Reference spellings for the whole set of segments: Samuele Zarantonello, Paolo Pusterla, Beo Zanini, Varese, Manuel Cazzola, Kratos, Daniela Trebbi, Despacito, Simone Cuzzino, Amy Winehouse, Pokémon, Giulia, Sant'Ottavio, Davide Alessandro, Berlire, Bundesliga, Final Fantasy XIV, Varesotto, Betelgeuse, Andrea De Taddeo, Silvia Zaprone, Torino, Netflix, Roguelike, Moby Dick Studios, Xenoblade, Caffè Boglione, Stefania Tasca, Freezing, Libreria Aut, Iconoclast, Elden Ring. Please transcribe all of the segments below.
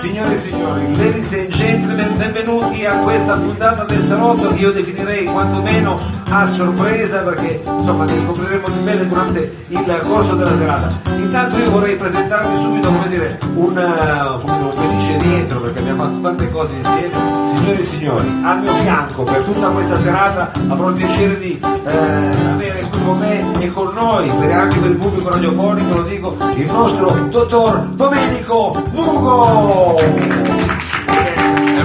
Signore e signori, ladies and gentlemen, benvenuti a questa puntata del salotto che io definirei quantomeno a sorpresa, perché insomma ne scopriremo di bene durante il corso della serata. Intanto io vorrei presentarvi subito, come dire, un felice rientro, perché abbiamo fatto tante cose insieme. Signore e signori, al mio fianco per tutta questa serata avrò il piacere di avere qui con me e con noi, per anche per il pubblico radiofonico lo dico, il nostro dottor Domenico Bugo.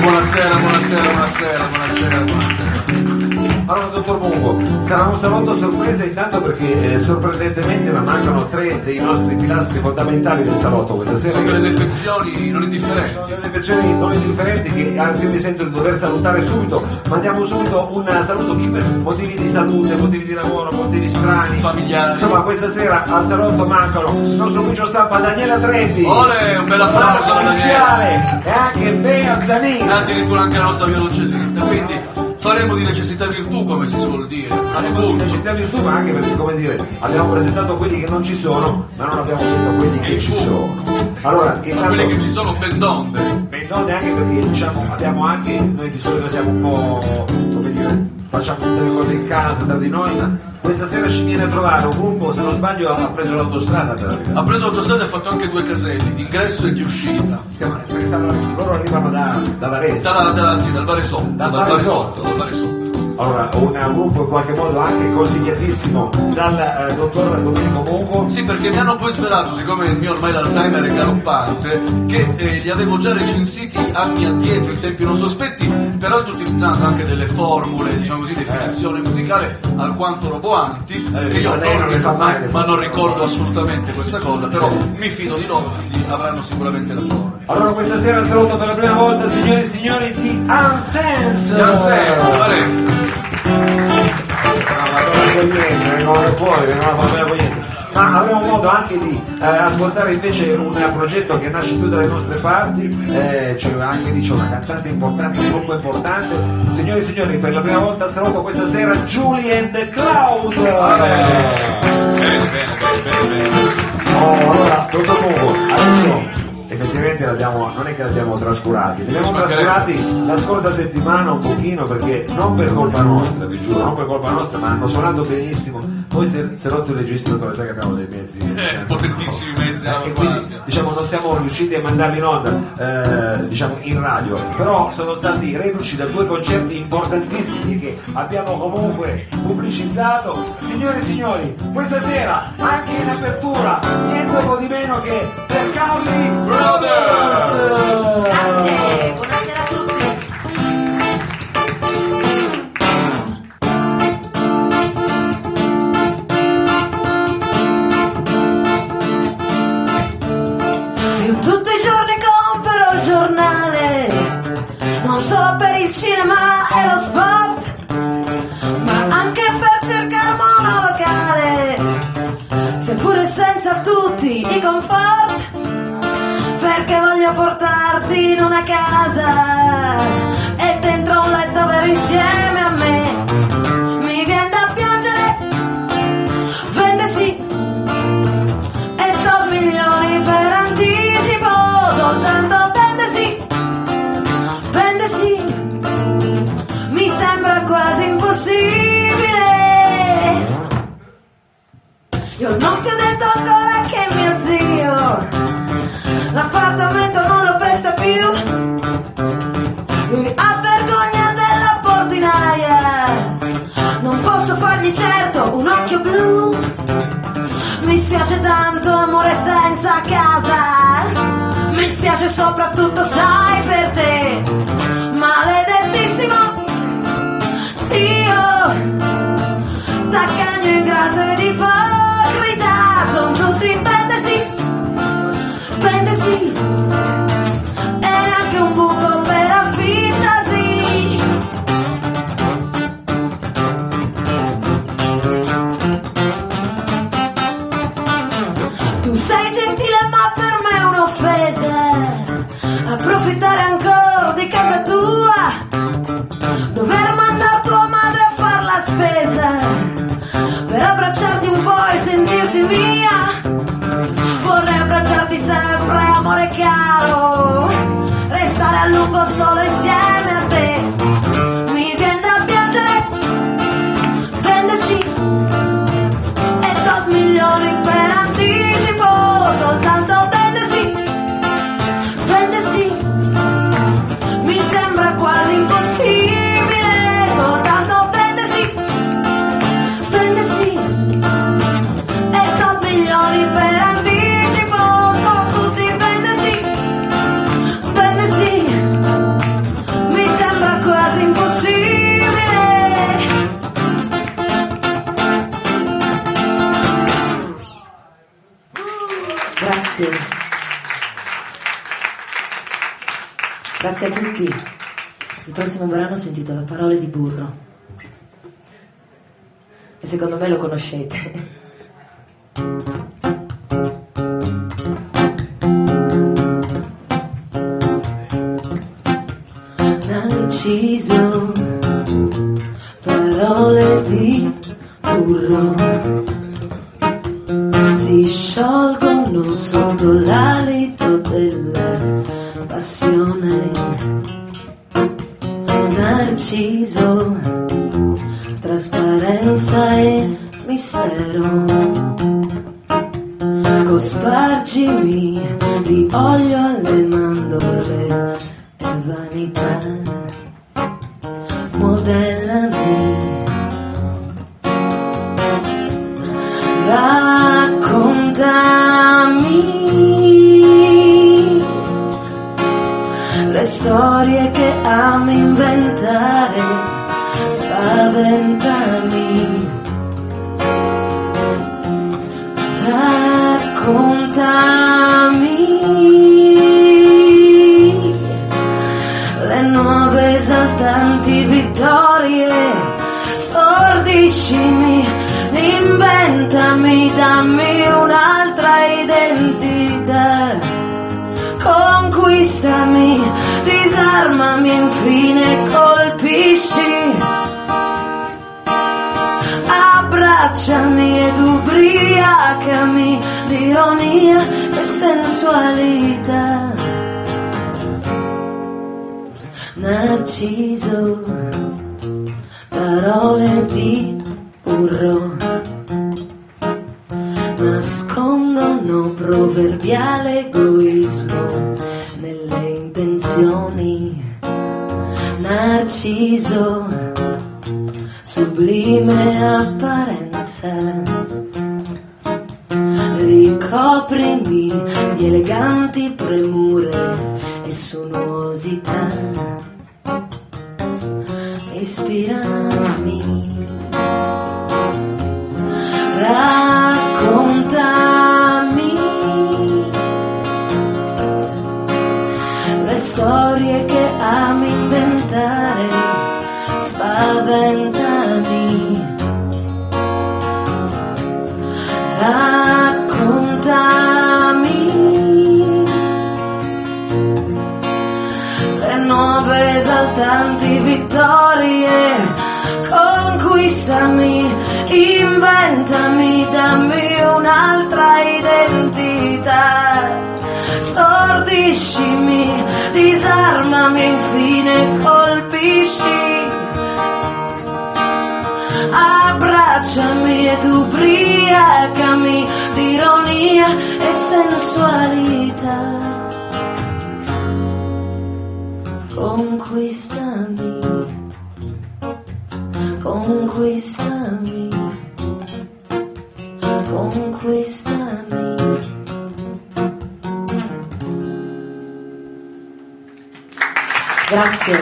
Buonasera. Allora, dottor Bugo, sarà un salotto sorpresa intanto perché sorprendentemente ma mancano tre dei nostri pilastri fondamentali del salotto questa sera. Sono delle defezioni non indifferenti. Che anzi mi sento di dover salutare subito. Mandiamo subito un saluto chi per motivi di salute, motivi di lavoro, motivi strani, familiari. Insomma, questa sera al salotto mancano il nostro ufficio stampa Daniela Trebbi. Ole, un bel applauso a Daniela. E anche Beo Zanini. Addirittura anche la nostra violoncellista. Quindi faremo di necessità virtù, come si suol dire. Faremo di necessità virtù, ma anche perché, come dire, abbiamo presentato quelli che non ci sono, ma non abbiamo detto quelli che ci sono. Allora, intanto, quelli che ci sono ben donde anche perché, diciamo, abbiamo anche, noi di solito siamo un po', come dire, facciamo tutte le cose in casa tra di noi. Questa sera ci viene a trovare un gruppo, se non sbaglio, ha preso l'autostrada. Ha preso l'autostrada e ha fatto anche due caselli, di ingresso e di uscita. Loro arrivano da Varese. Dal Varesotto. Dal Varesotto. Allora, un gruppo in qualche modo anche consigliatissimo dal dottor Domenico Bugo. Sì, perché mi hanno poi sperato, siccome il mio ormai l'Alzheimer è galoppante, che li avevo già recensiti anni addietro in tempi non sospetti, peraltro utilizzando anche delle formule, diciamo così, definizione musicale alquanto roboanti, che io non le fa mai, ma non ricordo assolutamente questa cosa, però sì, mi fido di loro, quindi avranno sicuramente ragione. Allora, questa sera saluto per la prima volta, signori e signori, di Ansens. Varese. Ma avremo modo anche di ascoltare invece un progetto che nasce più dalle nostre parti, c'è una cantante importante, un gruppo importante. Signore e signori, per la prima volta saluto questa sera Julie and the Cloud. Bene. Allora, tutto nuovo, adesso effettivamente non è che l'abbiamo trascurati. La scorsa settimana un pochino, perché non per colpa nostra, vi giuro, ma hanno suonato benissimo. Poi se rotto il registratore, sai che abbiamo dei mezzi potentissimi mezzi, e quindi diciamo non siamo riusciti a mandarli in onda in radio, però sono stati reduci da due concerti importantissimi che abbiamo comunque pubblicizzato. Signore e signori, questa sera anche in apertura niente po' di meno che per Carly Brothers. Grazie, buonasera a tutti. Io tutti i giorni compro il giornale, non solo per il cinema e lo sport, ma anche per cercare un monolocale, seppure senza tutti i comfort. Perché voglio portarti in una casa e dentro un letto vero insieme a me. Mi viene da piangere, vende sì, e do milioni per anticipo, soltanto vende sì. Mi sembra quasi impossibile. Io non ti ho detto ancora che mio zio l'appartamento non lo presta più. Lui ha vergogna della portinaia tanto amore senza casa. Mi spiace soprattutto, sai, per te, maledettissimo zio, taccagno ingrato ed ipocrita. Son tutti pentesi, pentesi, e anche un buco per affittasi. Tu sei gentile ma per me è un'offesa approfittare ancora di casa tua, dover mandare tua madre a far la spesa per abbracciarti un po' e sentirti mia. Vorrei abbracciarti sempre, amore caro, restare a lungo solo insieme a te. Mi viene da piangere, vende sì, e tot milioni per anticipo, soltanto vende sì, vende sì. Mi sembra quasi impossibile, soltanto vende sì, vende sì, e tot milioni per anticipo, sono tutti vende sì, mi sembra quasi impossibile. Grazie. Grazie a tutti. Il prossimo brano si intitola Parole di burro. E secondo me lo conoscete. Ha inciso parole di burro, si sciolgono sotto l'alito della passione. Narciso, trasparenza e mistero, cospargimi di olio alle mandorle e vanità. Modellami, raccontami le storie che ami inventare, spaventami, raccontami le nuove esaltanti vittorie, stordiscimi, inventami, dammi un'altra identità, conquistami, disarmami, infine colpisci, abbracciami ed ubriacami di ironia e sensualità. Narciso, parole di burro, nascondono proverbiale egoismo nelle intenzioni. Narciso, sublime apparenza, ricoprimi di eleganti premure e sinuosità. Ispirami, raccontami le storie che ami inventare, spaventami, raccontami le nuove esaltanti vittorie, conquistami, inventami, dammi un'altra identità, stordiscimi, disarmami, infine colpisci, abbracciami ed ubriacami di ironia e sensualità. Conquistami, conquistami, conquistami. Grazie.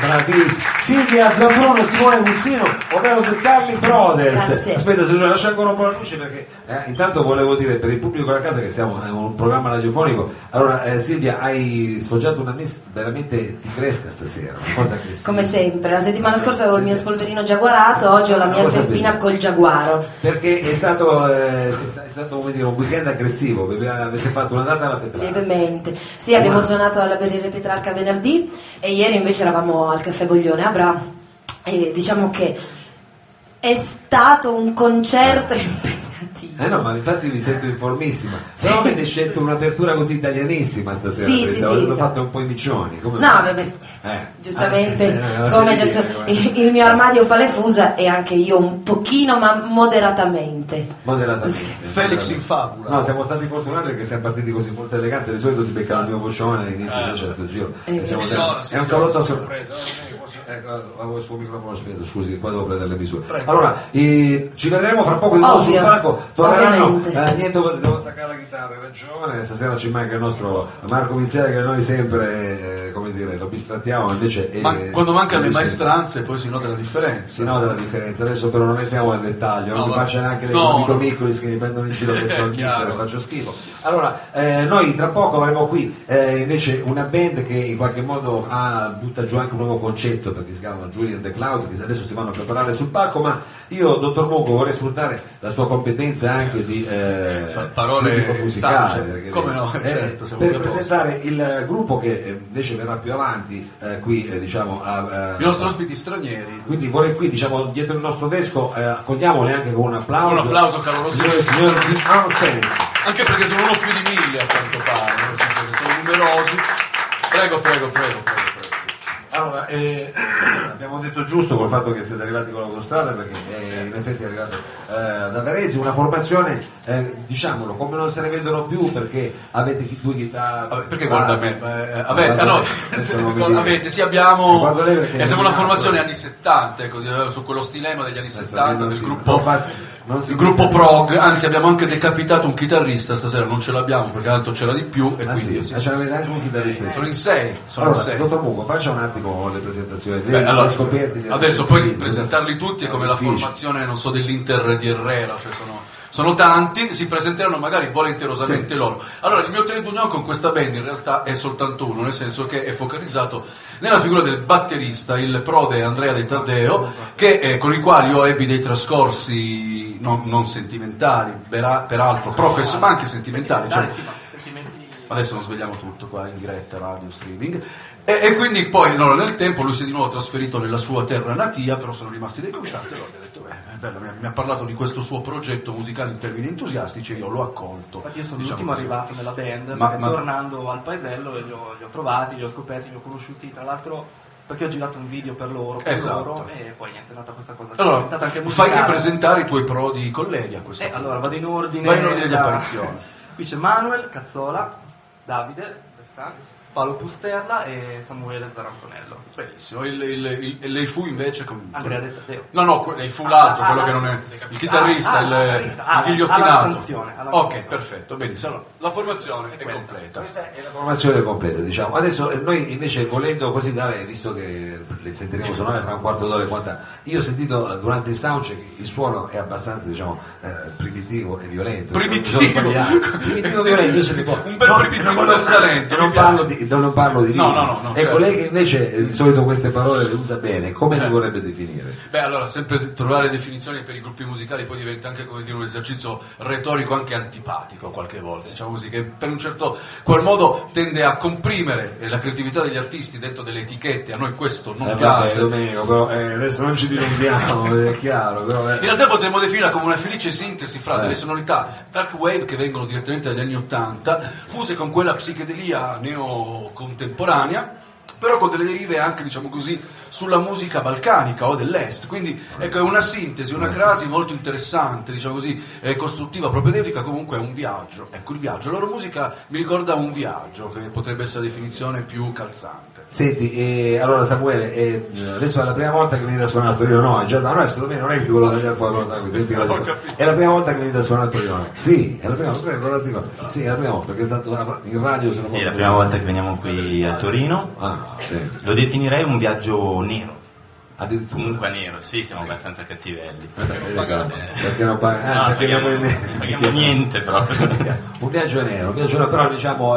Bravissima. Silvia Zaprone e Simone Cuzzino, ovvero The Carly Brothers. Grazie. Aspetta, se lascio ancora un po' la luce perché intanto volevo dire per il pubblico da casa che siamo in un programma radiofonico. Allora Silvia, hai sfoggiato una miss veramente tigresca stasera, una cosa che sì. Come sempre, la settimana scorsa avevo il mio spolverino giaguarato, oggi ho la mia felpina col giaguaro. Perché è stato come dire, un weekend aggressivo, avete fatto una data alla Petrarca. Brevemente. Sì, abbiamo suonato alla Berlire Petrarca venerdì e ieri invece eravamo al Caffè Boglione a Bra e diciamo che è stato un concerto impegnativo. No, ma infatti mi sento informissima. Sì. Però avete scelto un'apertura così italianissima stasera. Sì, l'ho fatto un po' i miccioni. Come no, vabbè. Giustamente, come il mio armadio fa le fusa e anche io un pochino, ma moderatamente. Sì. Felix in fabula. No, siamo stati fortunati perché siamo partiti così molto eleganza, di solito si beccava il mio vocione all'inizio di questo giro. È un saluto a sorpresa. Avevo il suo microfono spento, scusi, qua devo prendere le misure. Prego. Allora, ci vedremo fra poco di nuovo sul palco. Torneranno, niente, devo staccare la chitarra, hai ragione. Stasera ci manca il nostro Marco Mizzera che noi sempre, come dire, lo bistrattiamo invece. Quando mancano le maestranze poi si nota la differenza. Si nota la differenza, adesso però non mettiamo al dettaglio, non vi faccio neanche le micromicolis che mi prendono in giro questo mixer, faccio schifo. Allora, noi tra poco avremo qui invece una band che in qualche modo butta giù anche un nuovo concetto, perché si chiamano Julie and the Cloud, che adesso si vanno a preparare sul palco, ma io, dottor Bugo, vorrei sfruttare la sua competenza anche di parole musicale, come no, certo, per presentare il gruppo che invece verrà più avanti qui, diciamo, i nostri ospiti stranieri. Quindi vorrei qui, diciamo, dietro il nostro desco accogliamole anche con un applauso. Un applauso calorosissimo, signore di Ansens. Anche perché sono uno più di 1000 a quanto pare, nel senso che sono numerosi. Prego. Allora, abbiamo detto giusto col fatto che siete arrivati con l'autostrada, perché in effetti è arrivato da Varese una formazione, diciamolo, come non se ne vedono più, perché avete due chitarre. Perché guarda me, abbiamo, siamo una formazione anni 70, così, su quello stilema degli anni 70 del gruppo. Il gruppo prog, anzi abbiamo anche decapitato un chitarrista stasera, non ce l'abbiamo perché tanto c'era di più e quindi sì. Ce l'avete anche un chitarrista. Sono in sei. Allora, dottor Bugo, faccia un attimo le presentazioni. Adesso poi presentarli tutti è come la formazione, non so, dell'Inter di Herrera, cioè sono tanti, si presenteranno magari volenterosamente loro. Allora, il mio trait d'union con questa band in realtà è soltanto uno, nel senso che è focalizzato nella figura del batterista, il prode Andrea De Taddeo, con il quale io ebbi dei trascorsi non sentimentali, peraltro professionali, ma anche sentimentali. Adesso non svegliamo tutto qua in diretta, radio, streaming. E quindi poi nel tempo lui si è di nuovo trasferito nella sua terra natia, però sono rimasti dei contatti e allora gli ho detto bello, mi ha parlato di questo suo progetto musicale in termini entusiastici e io l'ho accolto. Infatti io sono l'ultimo arrivato nella band, tornando al paesello li ho trovati, li ho scoperti, li ho conosciuti, tra l'altro perché ho girato un video per loro e poi niente, è nata questa cosa. Allora, anche fai che presentare i tuoi prodi colleghi a questo punto. Allora, vado in ordine di apparizione. Qui c'è Manuel Cazzola, Davide Alessandro, Paolo Pusterla e Samuele Zarantonello. Bellissimo. Lei fu invece Andrea De Taddeo. No, lei fu l'altro, quello che non è il chitarrista, il ghigliottinato. Ok, perfetto, benissimo. Allora, la formazione è completa. Questa è la formazione completa, diciamo. Adesso noi invece, volendo così dare, visto che le sentiremo suonare tra un quarto d'ora e quanta, io ho sentito durante il soundcheck il suono è abbastanza, diciamo, primitivo e violento. Primitivo e violento, io sentivo un bel primitivo del Salento. Non parlo di vino. No, ecco, certo. Lei che invece di solito queste parole le usa bene, come le vorrebbe definire? Allora, sempre trovare definizioni per i gruppi musicali poi diventa anche, come dire, un esercizio retorico anche antipatico qualche volta, sì. Diciamo così, che per un certo qual modo tende a comprimere la creatività degli artisti dentro delle etichette. A noi questo non piace. Domenico, però, adesso non ci dilunghiamo, è chiaro. Però, In realtà potremmo definirla come una felice sintesi fra delle sonorità dark wave che vengono direttamente dagli anni 80, fuse con quella psichedelia neo contemporanea, però con delle derive anche, diciamo così, sulla musica balcanica o dell'est, quindi ecco, è una sintesi, una crasi molto interessante, diciamo così, costruttiva, propedeutica, comunque è un viaggio, ecco il viaggio, la loro musica mi ricorda un viaggio, che potrebbe essere la definizione più calzante. Senti, allora Samuele, adesso è la prima volta che venite a suonare a Torino, no? Già da noi non è che ti volevo tagliare fuori la cosa, è la prima volta che venite a suonare a Torino? Sì, è la prima volta, sì, è la prima volta, perché tanto in radio sono molto... Sì, è la prima volta che veniamo qui a Torino. Ah, sì. Lo definirei un viaggio nero. Comunque nero, sì, siamo abbastanza cattivelli. Perché non paghiamo niente proprio. Un viaggio nero, però diciamo,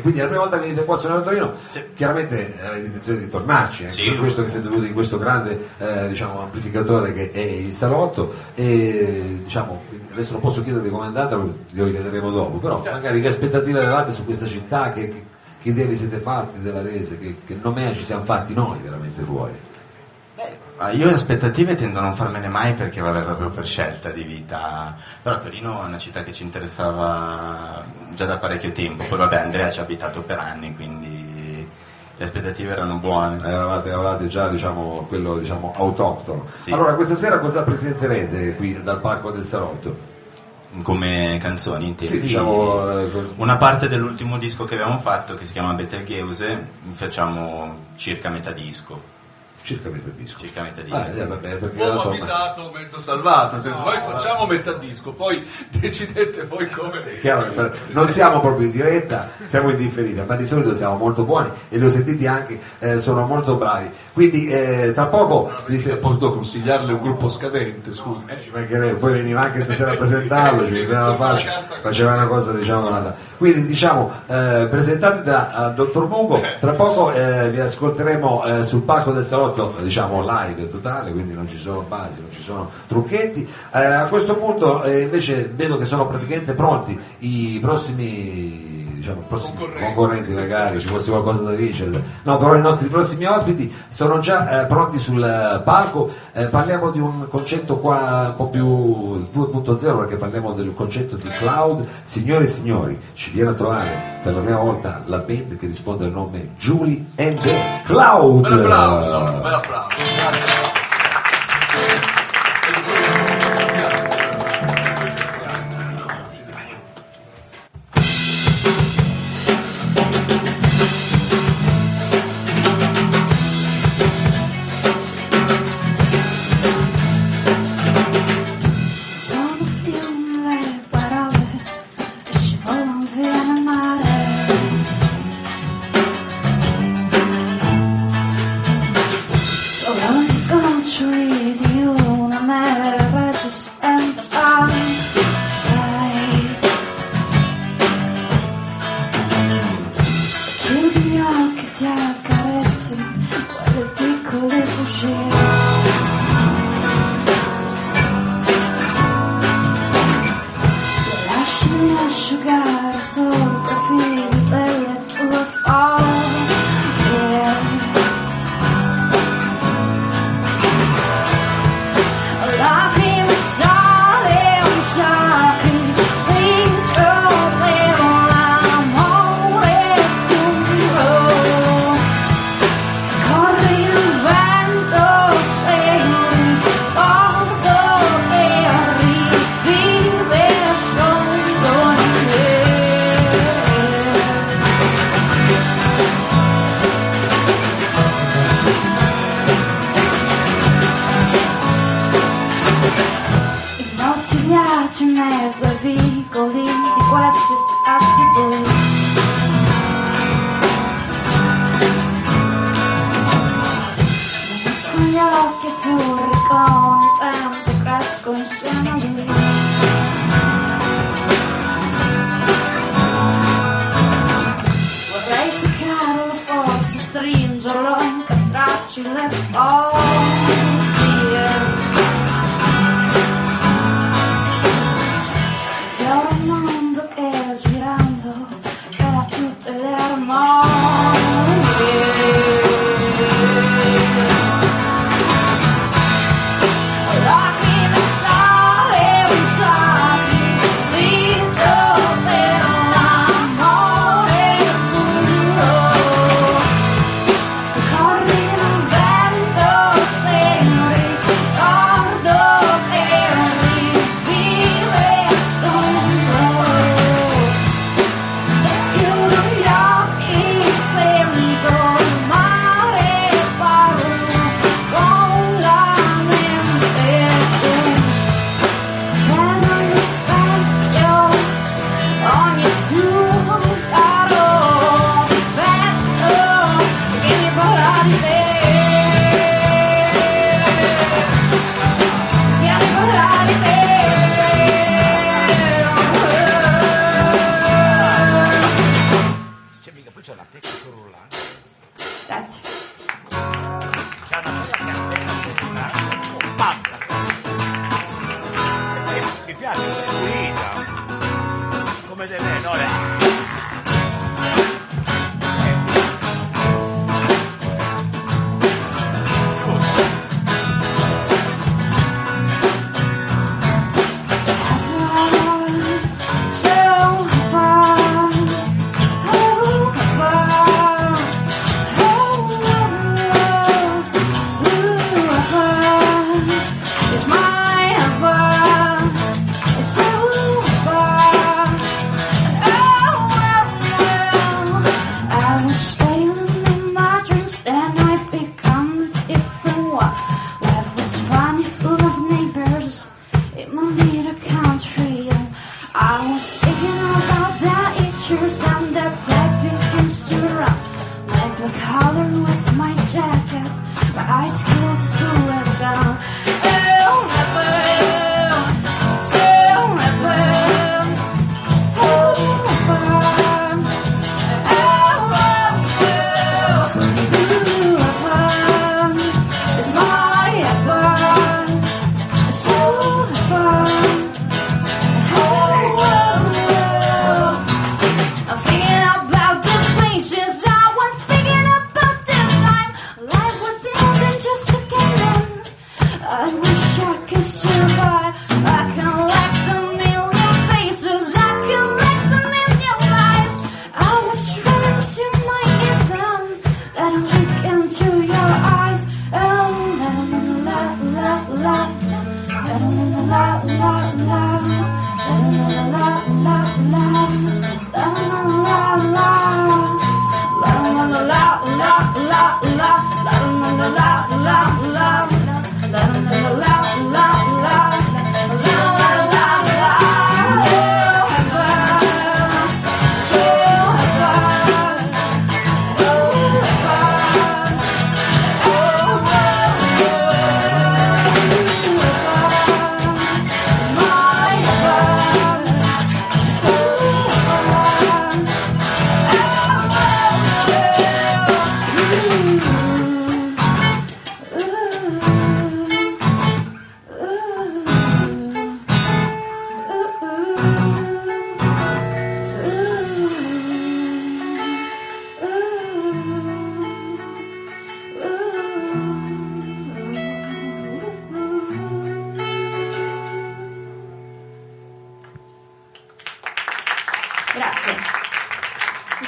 quindi è la prima volta che venite qua a suonare a Torino, sì. Chiaramente avete intenzione di tornarci, sì. Per questo che siete venuti in questo grande diciamo, amplificatore che è il salotto, e diciamo, adesso non posso chiedervi com'è andata, lo chiederemo dopo, però magari che aspettative avevate su questa città, che idee vi siete fatti di Varese, che nomea ci siamo fatti noi veramente fuori? Io le aspettative tendo a non farmene mai, perché vabbè, proprio per scelta di vita, però Torino è una città che ci interessava già da parecchio tempo, poi vabbè Andrea ci ha abitato per anni, quindi le aspettative erano buone. Eravate già diciamo quello diciamo autoctono, sì. Allora questa sera cosa presenterete qui dal palco del salotto? Come canzoni, sì, diciamo, una parte dell'ultimo disco che abbiamo fatto, che si chiama Betelgeuse, facciamo circa metà disco. Circa metà disco. Vabbè, perché uomo avvisato, mezzo salvato, nel senso, noi facciamo metà disco, poi decidete voi come. Chiaro, non siamo proprio in diretta, siamo in differita, ma di solito siamo molto buoni e li ho sentiti anche, sono molto bravi. Quindi tra poco vi si è potuto consigliarle un gruppo scadente, scusa. Poi veniva anche stasera a presentarlo, ci veniva la faccia, faceva una cosa diciamo nata. Quindi diciamo presentati da Dottor Bugo, tra poco vi ascolteremo sul palco del salotto, diciamo live totale, quindi non ci sono basi, non ci sono trucchetti. A questo punto invece vedo che sono praticamente pronti i prossimi, diciamo, concorrenti, magari ci fosse qualcosa da vincere, no, però i nostri prossimi ospiti sono già pronti sul palco. Parliamo di un concetto qua un po' più 2.0, perché parliamo del concetto di cloud. Signore e signori, ci viene a trovare per la prima volta la band che risponde al nome Julie and the Cloud. Un applauso, un bel applauso.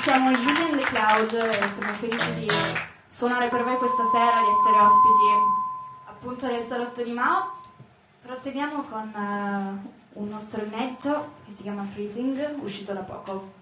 Siamo Julie and the Cloud e siamo felici di suonare per voi questa sera, di essere ospiti appunto nel salotto di Mao. Proseguiamo con un nostro inedito che si chiama Freezing, uscito da poco.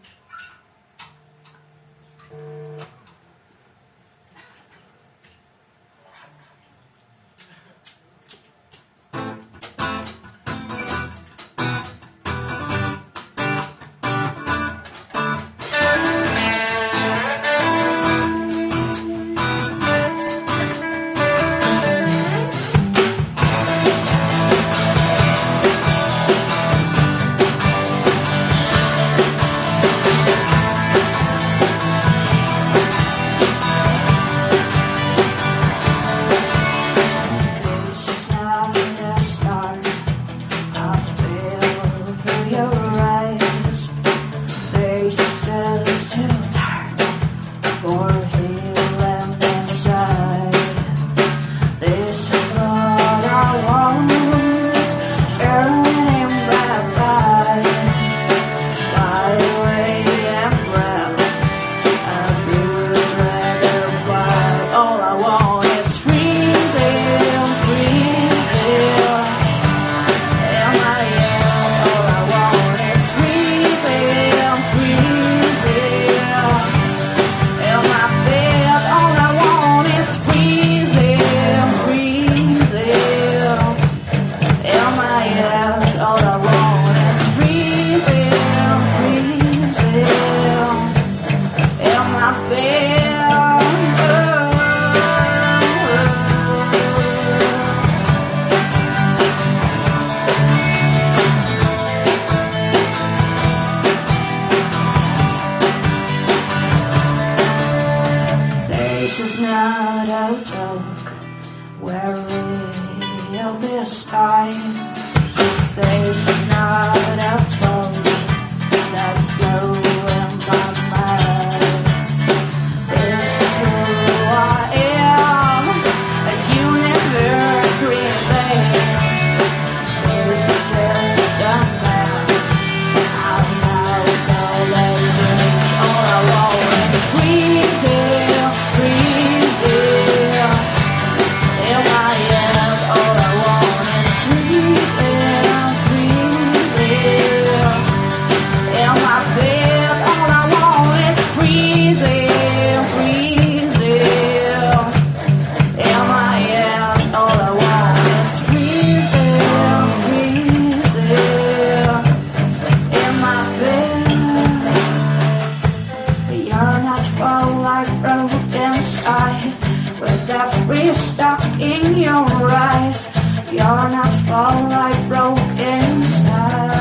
We're stuck in your eyes. You're not fall like broken stars.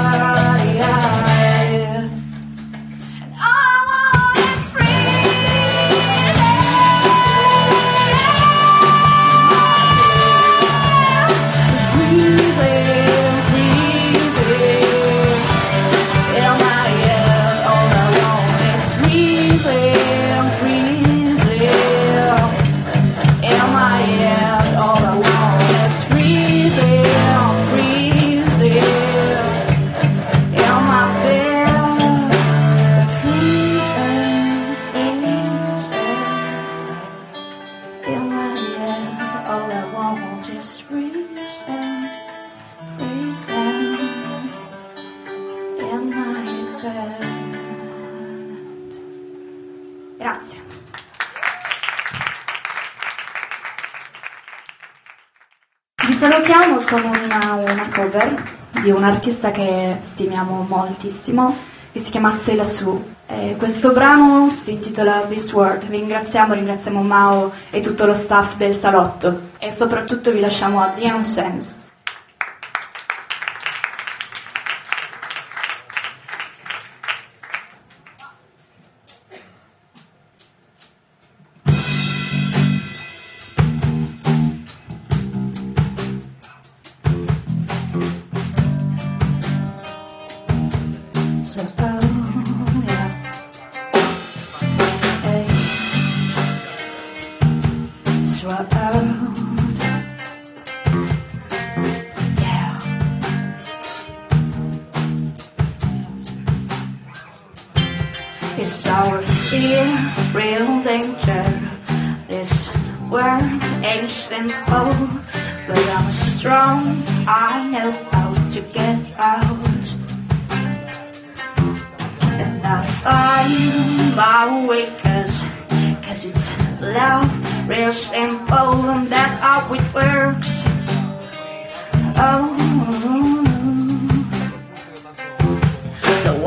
Salutiamo con una cover di un artista che stimiamo moltissimo, che si chiama Selah Sue. Questo brano si intitola This World. Vi ringraziamo Mao e tutto lo staff del salotto, e soprattutto vi lasciamo a The Ansens. Why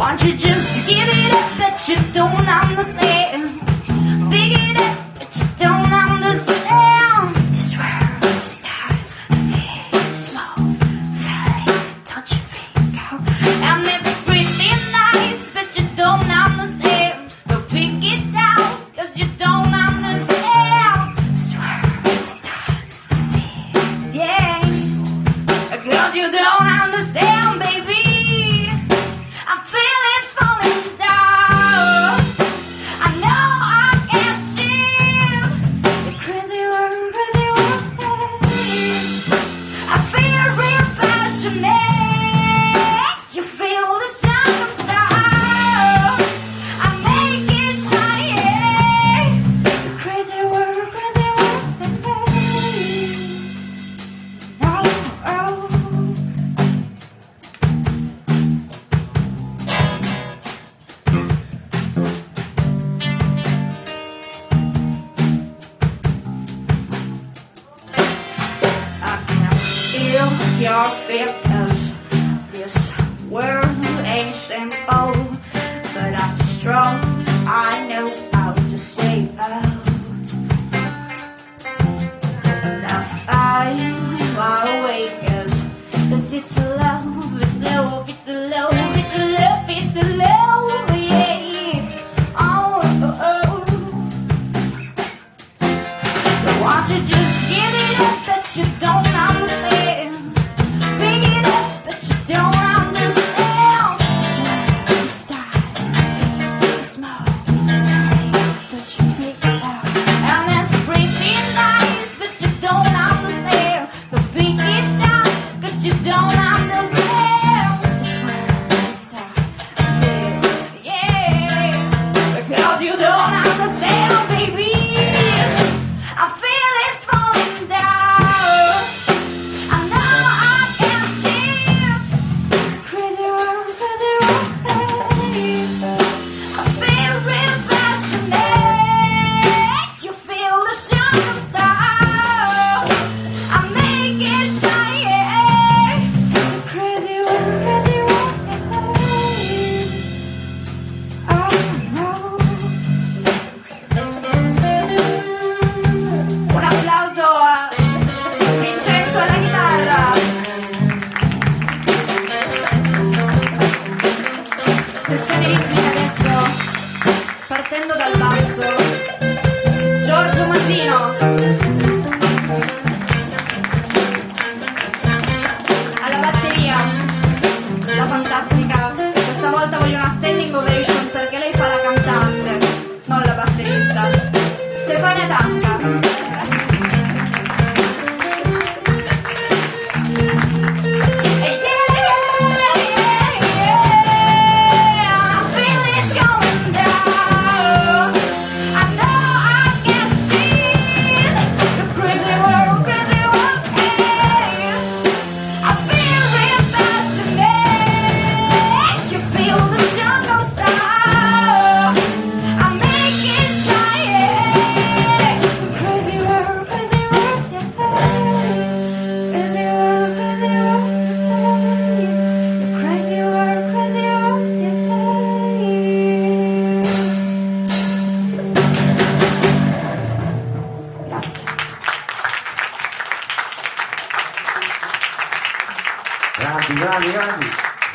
don't you just give it up that you don't understand? Big it ritmi adesso, partendo dal basso. Giorgio Masino. Alla batteria, la fantastica. Questa volta voglio una standing ovation perché lei fa la cantante, non la batterista. Stefania Tasca.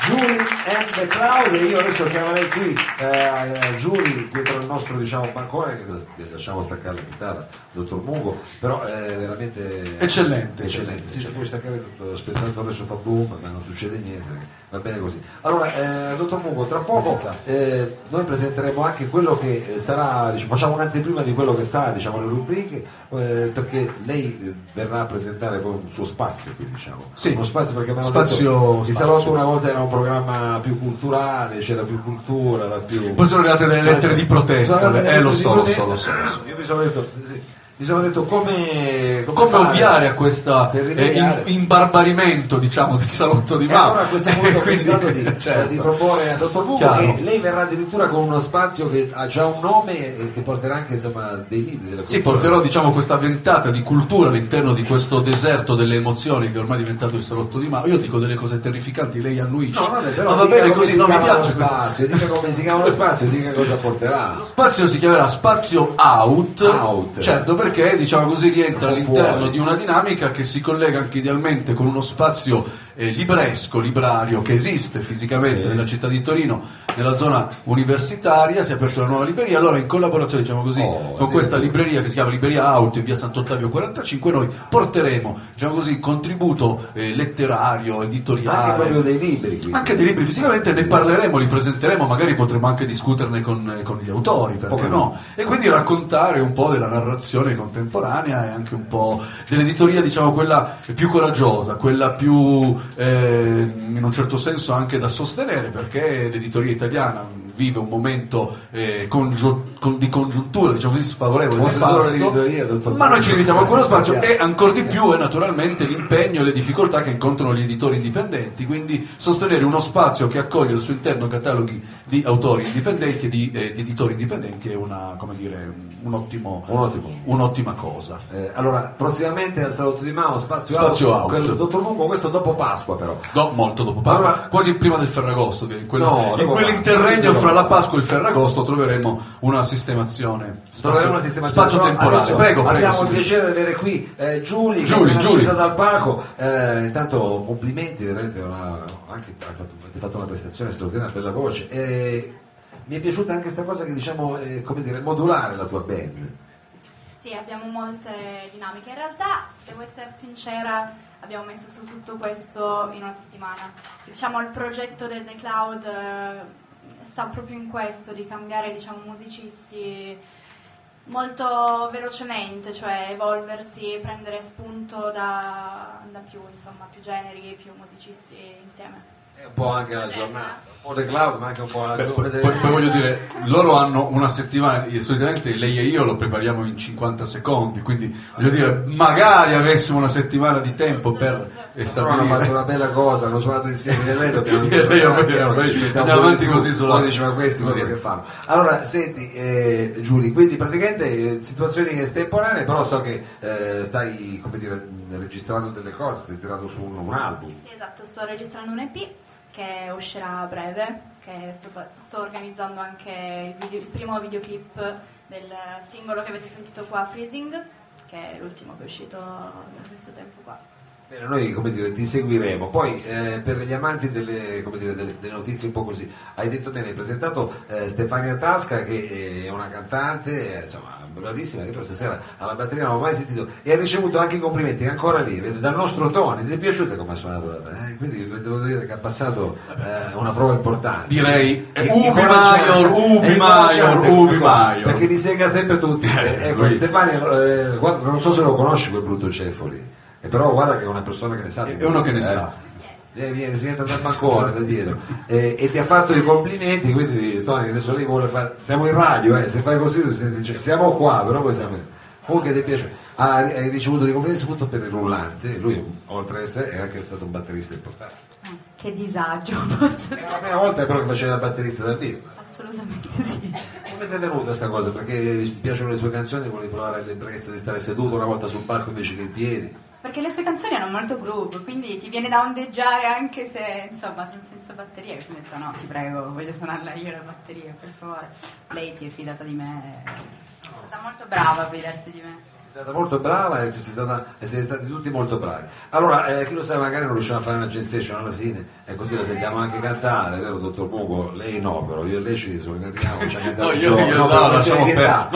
Julie and the Cloud, io adesso chiamerei qui Julie dietro il nostro, diciamo, bancone, che lasciamo staccare la chitarra, dottor Bugo, però è veramente eccellente. Sì, puoi staccare tutto, aspettando adesso fa boom, ma non succede niente, va bene così. Allora, dottor Bugo, tra poco noi presenteremo anche quello che sarà, diciamo, facciamo un'anteprima di quello che sarà, diciamo, le rubriche, perché lei verrà a presentare poi un suo spazio qui, diciamo. Sì, uno spazio, perché spazio. Il salotto una volta era un programma più culturale, c'era più cultura, era più... Poi sono arrivate delle lettere di protesta. Lo so. Io mi sono detto... Sì. Mi sono detto come ovviare a questo imbarbarimento, diciamo, del salotto di mamma. E allora a questo punto ho pensato di proporre al dottor Bugo che lei verrà addirittura con uno spazio che ha già un nome e che porterà anche, insomma, dei libri della cultura. Sì, porterò, diciamo, questa ventata di cultura all'interno di questo deserto delle emozioni che è ormai diventato il salotto di mamma. Io dico delle cose terrificanti, lei annuisce. No, vabbè, però va bene così, non mi piace. Spazio, dica come si chiama lo spazio, dica cosa porterà. Lo spazio si chiamerà Spazio Out. Certo, perché, diciamo così, rientra all'interno di una dinamica che si collega anche idealmente con uno spazio libresco, librario, che esiste fisicamente nella città di Torino, nella zona universitaria. Si è aperta una nuova libreria, allora in collaborazione, diciamo così, con questa libreria che si chiama Libreria Aut in via Sant'Ottavio 45, noi porteremo, diciamo così, contributo letterario, editoriale, anche proprio dei libri, quindi. Anche dei libri fisicamente, ne parleremo, li presenteremo, magari potremo anche discuterne con gli autori, perché no, e quindi raccontare un po' della narrazione contemporanea e anche un po' dell'editoria, diciamo, quella più coraggiosa, quella più... in un certo senso anche da sostenere, perché l'editoria italiana vive un momento di congiuntura, diciamo così, sfavorevole, ma noi ci limitiamo a quello spazio e ancora di più è naturalmente l'impegno e le difficoltà che incontrano gli editori indipendenti, quindi sostenere uno spazio che accoglie al suo interno cataloghi di autori indipendenti e di editori indipendenti è una, come dire, un'ottima cosa. Allora, prossimamente al Salotto di Mao, Spazio Out, dottor Bugo, questo dopo Pasqua, però molto dopo Pasqua, allora, quasi prima del Ferragosto, direi. In quell'interregno fra la Pasqua e il Ferragosto troveremo una sistemazione spazio-temporale. Adesso, abbiamo il piacere di avere qui Giulia, che è scesa dal palco. Intanto complimenti, veramente hai fatto una prestazione straordinaria per la voce. Mi è piaciuta anche questa cosa che, diciamo, come dire, modulare la tua band. Sì, abbiamo molte dinamiche. In realtà, devo essere sincera, abbiamo messo su tutto questo in una settimana. Diciamo, il progetto del The Cloud sta proprio in questo, di cambiare, diciamo, musicisti molto velocemente, cioè evolversi, prendere spunto da più, insomma, più generi, più musicisti insieme. È un po' anche la giornata, un po' The Cloud, ma anche un po' la giornata. Poi voglio dire, loro hanno una settimana, solitamente lei e io lo prepariamo in 50 secondi, quindi voglio dire, magari avessimo una settimana di tempo per stabilire. Hanno fatto una bella cosa, hanno suonato insieme e lei dobbiamo andiamo avanti così solo. Poi diceva questi quello che fanno. Allora, senti, Giulia, quindi praticamente situazioni estemporanee, però so che stai, come dire, registrando delle cose, stai tirando su un album. Sì, esatto, sto registrando un EP che uscirà a breve, che sto organizzando anche il primo videoclip del singolo che avete sentito qua, Freezing, che è l'ultimo che è uscito da questo tempo qua. Bene, noi, come dire, ti seguiremo. Poi per gli amanti delle, come dire, delle notizie un po' così, hai detto bene, hai presentato Stefania Tasca, che è una cantante, insomma, bravissima, che però stasera alla batteria non ho mai sentito, e ha ricevuto anche i complimenti, ancora lì, dal nostro Tony. Ti è piaciuta come ha suonato la batteria? Quindi devo dire che ha passato una prova importante. Direi Ubi Maior. Perché li sega sempre tutti. Ecco, Stefania, non so se lo conosci quel brutto ceffo lì. E però guarda che è una persona che ne sa, è uno che ne sa, viene, si entra dal bancone da dietro e ti ha fatto i complimenti. Quindi Tony, adesso lei vuole fare, siamo in radio, se fai così dice, siamo qua, però poi siamo comunque. Ti piace, hai ricevuto dei complimenti soprattutto per il rullante. Lui oltre a essere è anche stato un batterista importante. Che disagio, posso dire. La prima volta però che faceva il batterista dal vivo. Assolutamente sì. Come ti è venuta questa cosa? Perché ti piacciono le sue canzoni, volevi provare l'ebbrezza di stare seduto una volta sul palco invece che in piedi? Perché le sue canzoni hanno molto groove, quindi ti viene da ondeggiare anche se, insomma, sono senza batteria. Quindi ho detto no, ti prego, voglio suonarla io la batteria, per favore. Lei si è fidata di me, è stata molto brava a fidarsi di me. È stata molto brava e siete stati tutti molto bravi. Allora, chi lo sa, magari non riusciamo a fare una jam session alla fine, e così la sentiamo anche cantare, vero, dottor Bugo? Lei no, però io e lei ci solidariamo. No, devono allora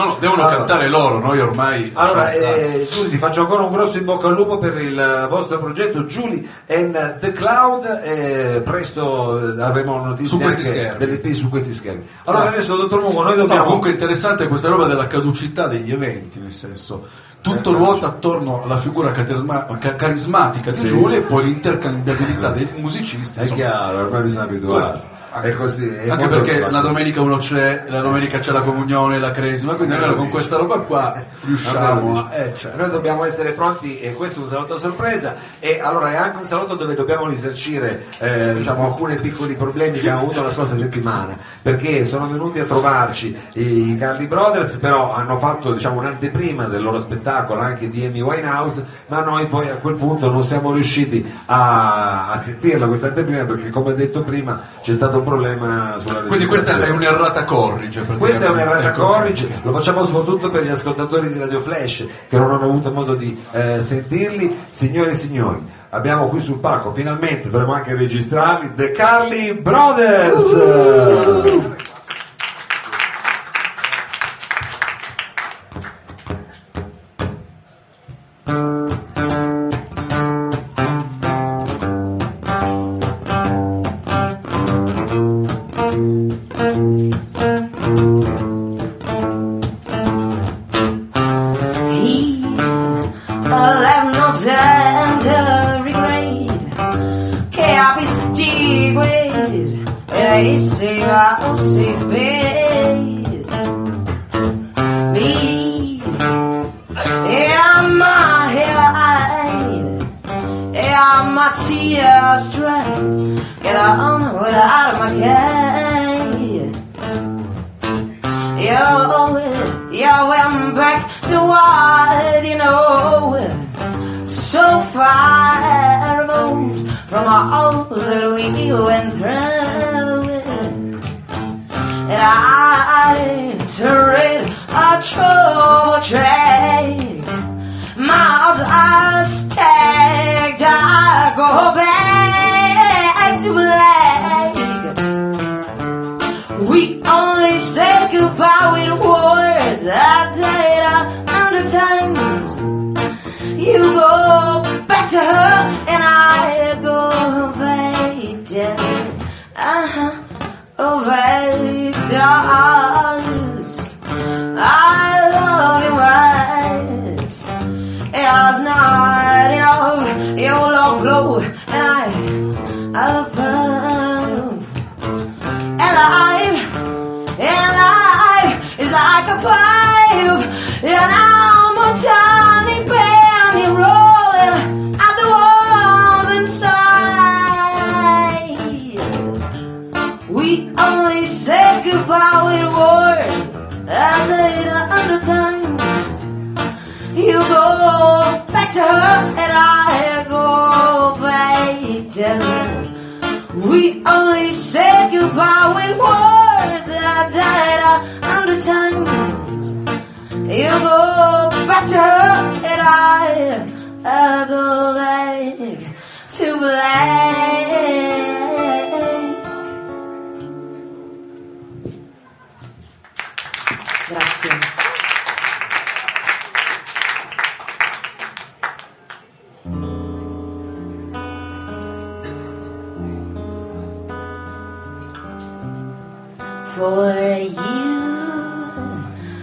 cantare loro, noi ormai. Allora, Giulia, ti faccio ancora un grosso in bocca al lupo per il vostro progetto, Julie and the Cloud. Presto avremo notizie anche dell'EP su questi schermi. Allora, adesso, dottor Bugo, noi dobbiamo. No, comunque, interessante questa roba della caducità degli eventi, nel senso. Tutto ruota attorno alla figura carismatica di Giulia e poi l'intercambiabilità dei musicisti. È chiaro, ormai bisogna abituarsi. È così, è anche perché la domenica uno c'è, la domenica c'è la comunione, la cresima, quindi almeno con questa roba qua riusciamo. Noi dobbiamo essere pronti, e questo è un saluto a sorpresa, e allora è anche un saluto dove dobbiamo risarcire diciamo alcuni piccoli problemi che abbiamo avuto la scorsa settimana, perché sono venuti a trovarci i Carly Brothers, però hanno fatto, diciamo, un'anteprima del loro spettacolo anche di Amy Winehouse, ma noi poi a quel punto non siamo riusciti a sentirla questa anteprima, perché come detto prima c'è stato un problema sulla registrazione. Quindi questa è un'errata corrige, questa è un'errata corrige. Lo facciamo soprattutto per gli ascoltatori di Radio Flash che non hanno avuto modo di sentirli. Signore e signori, abbiamo qui sul palco, finalmente dovremo anche registrarli, The Carly Brothers. You go back to her and I go back. Grazie. For you,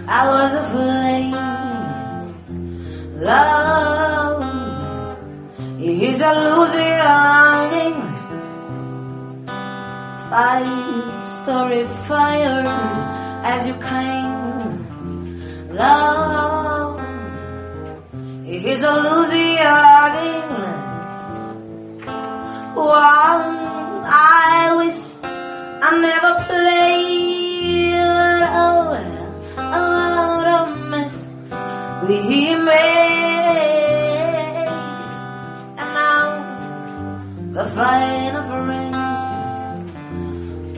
I was a flame. Love is a losing line. Five-story fire as you came. Love is a losing line. One I wish I never played. Oh, what a mess we made. And now the final friend.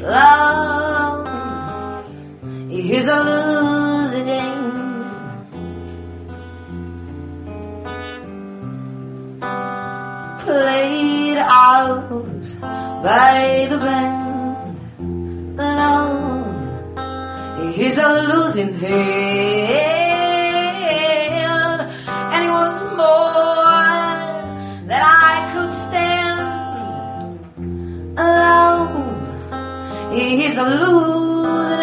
Love is a losing game. Played out by the band. Love is a losing hand, and it was more that I could stand. Love is a losing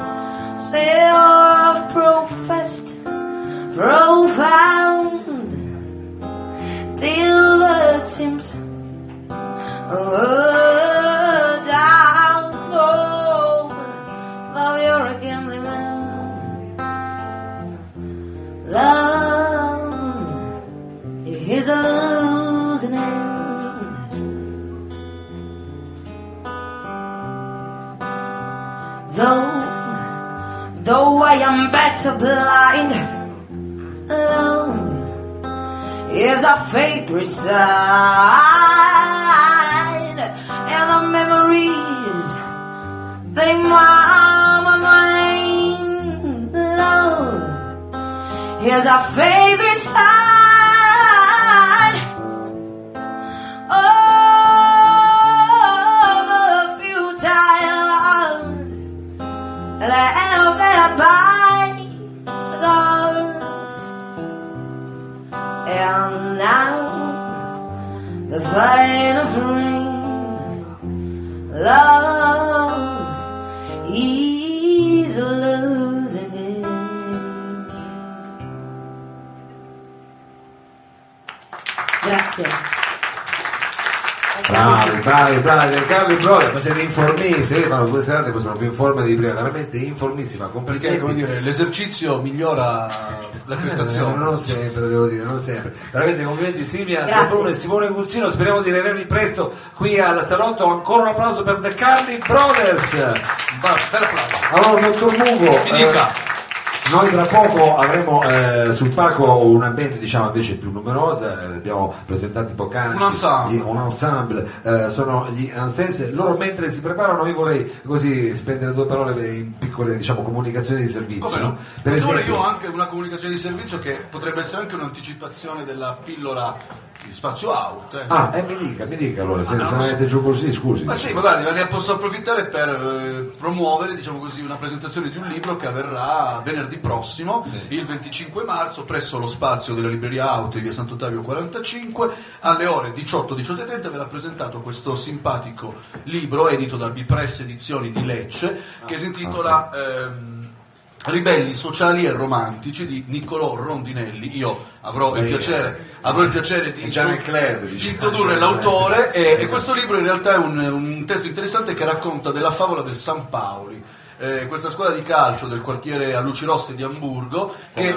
hand, self-professed, profound, till the teams. Oh, love is a losing end. Though I am better blind, love is a favorite side. And the memories, they mar my mind. Love is our favorite side. Oh, the futile art left there by the gods. And now the final ring. Love is losing it. Grazie. Bravi, Carly Brothers, ma siete informissimi, fanno due serate poi sono più in forma di prima, veramente informissima, completamente. Come dire, l'esercizio migliora la prestazione. Non sempre, devo dire, non sempre. Veramente complimenti Silvia Zaprone e Simone Cuzzino, speriamo di rivedervi presto qui al salotto. Ancora un applauso per The Carly Brothers. Allora, dottor Bugo, mi dica. Noi tra poco avremo sul palco una band diciamo invece più numerosa, abbiamo presentato poc'anzi un ensemble sono gli Ansens. Loro mentre si preparano io vorrei così spendere due parole in piccole diciamo comunicazioni di servizio. Come no? Per esempio, io ho anche una comunicazione di servizio che potrebbe essere anche un'anticipazione della pillola di Spazio Out. Mi dica allora se avete giù così scusi. Ma guarda, ne posso approfittare per promuovere diciamo così una presentazione di un libro che avverrà venerdì prossimo, il 25 marzo presso lo spazio della Libreria Aut di via Sant'Ottavio 45 alle ore 18-18:30 verrà presentato questo simpatico libro edito da Bipress edizioni di Lecce che si intitola Ribelli sociali e romantici di Niccolò Rondinelli. Io avrò il piacere di introdurre l'autore e questo libro in realtà è un testo interessante che racconta della favola del San Paoli. Questa squadra di calcio del quartiere a luci rosse di Amburgo che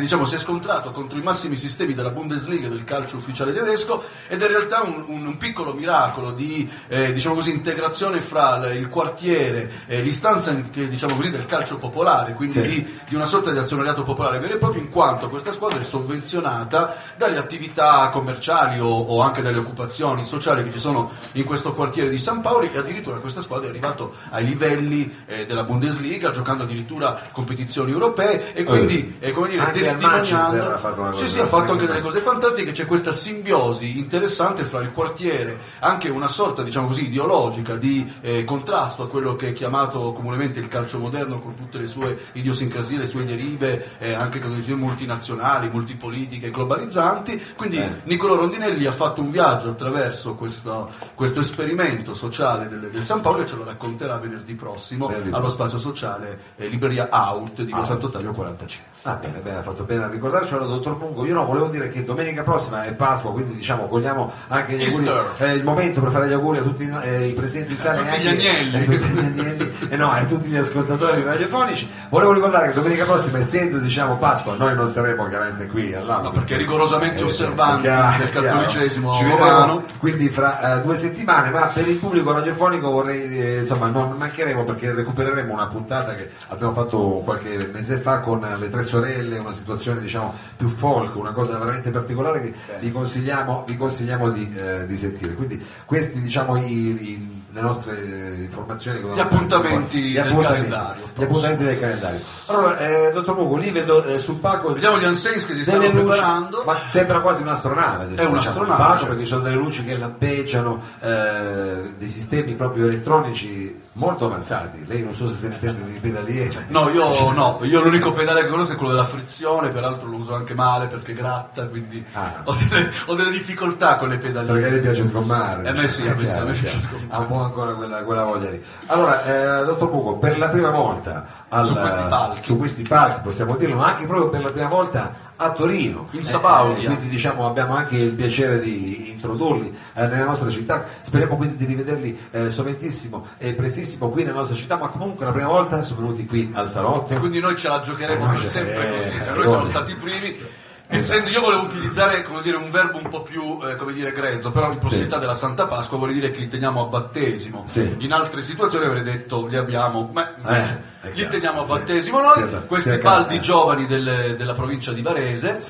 diciamo si è scontrato contro i massimi sistemi della Bundesliga del calcio ufficiale tedesco ed è in realtà un piccolo miracolo di diciamo così integrazione fra il quartiere e l'istanza diciamo così del calcio popolare, quindi di una sorta di azionariato popolare vero e proprio, in quanto questa squadra è sovvenzionata dalle attività commerciali o anche dalle occupazioni sociali che ci sono in questo quartiere di San Paoli e addirittura questa squadra è arrivata ai livelli della Bundesliga, giocando addirittura competizioni europee, e quindi come dire, anche testimoniando, ha fatto anche delle cose fantastiche. C'è questa simbiosi interessante fra il quartiere, anche una sorta, diciamo così, ideologica di contrasto a quello che è chiamato comunemente il calcio moderno, con tutte le sue idiosincrasie, le sue derive, anche multinazionali, multipolitiche, globalizzanti. Quindi Niccolò Rondinelli ha fatto un viaggio attraverso questo esperimento sociale del San Paolo, e ce lo racconterà venerdì prossimo allo spazio sociale Libreria Aut di Via Sant'Ottavio 45. Bene, ha fatto bene a ricordarcelo, dottor Bugo. Io volevo dire che domenica prossima è Pasqua, quindi diciamo cogliamo anche gli auguri, il momento per fare gli auguri a tutti i presenti in sala, a tutti gli agnelli a tutti gli ascoltatori radiofonici. Volevo ricordare che domenica prossima, essendo diciamo Pasqua, noi non saremo chiaramente qui all'anno, perché rigorosamente osservanti del cattolicesimo romano, quindi fra 2 settimane, ma per il pubblico radiofonico vorrei non mancheremo, perché recupereremo una puntata che abbiamo fatto qualche mese fa con le tre sorelle, una situazione diciamo più folk, una cosa veramente particolare che vi consigliamo di sentire. Quindi questi diciamo le nostre informazioni, gli appuntamenti del calendario. Allora dottor Bugo, lì vedo sul palco, vediamo gli Ansens che si stanno preparando, ma sembra quasi un'astronave adesso, è un'astronave, perché ci sono delle luci che lampeggiano, dei sistemi proprio elettronici molto avanzati. Lei non so se intende di pedaliere. Io l'unico pedale che conosco è quello della frizione, peraltro lo uso anche male perché gratta, quindi ho delle difficoltà con le pedaliere, perché le piace sgommare. A me piace sgommare ancora quella voglia lì. Allora dottor Bugo, per la prima volta su questi palchi possiamo dirlo, ma anche proprio per la prima volta a Torino, in Sabaudia, quindi diciamo abbiamo anche il piacere di introdurli nella nostra città. Speriamo quindi di rivederli soventissimo e prestissimo qui nella nostra città, ma comunque la prima volta sono venuti qui al salotto, e quindi noi ce la giocheremo per sempre così. Noi siamo stati i primi. Essendo, io volevo utilizzare un verbo un po' più grezzo, però in prossimità della Santa Pasqua vuol dire che li teniamo a battesimo. In altre situazioni avrei detto li abbiamo, ma li teniamo a battesimo noi, questi baldi giovani della provincia di Varese.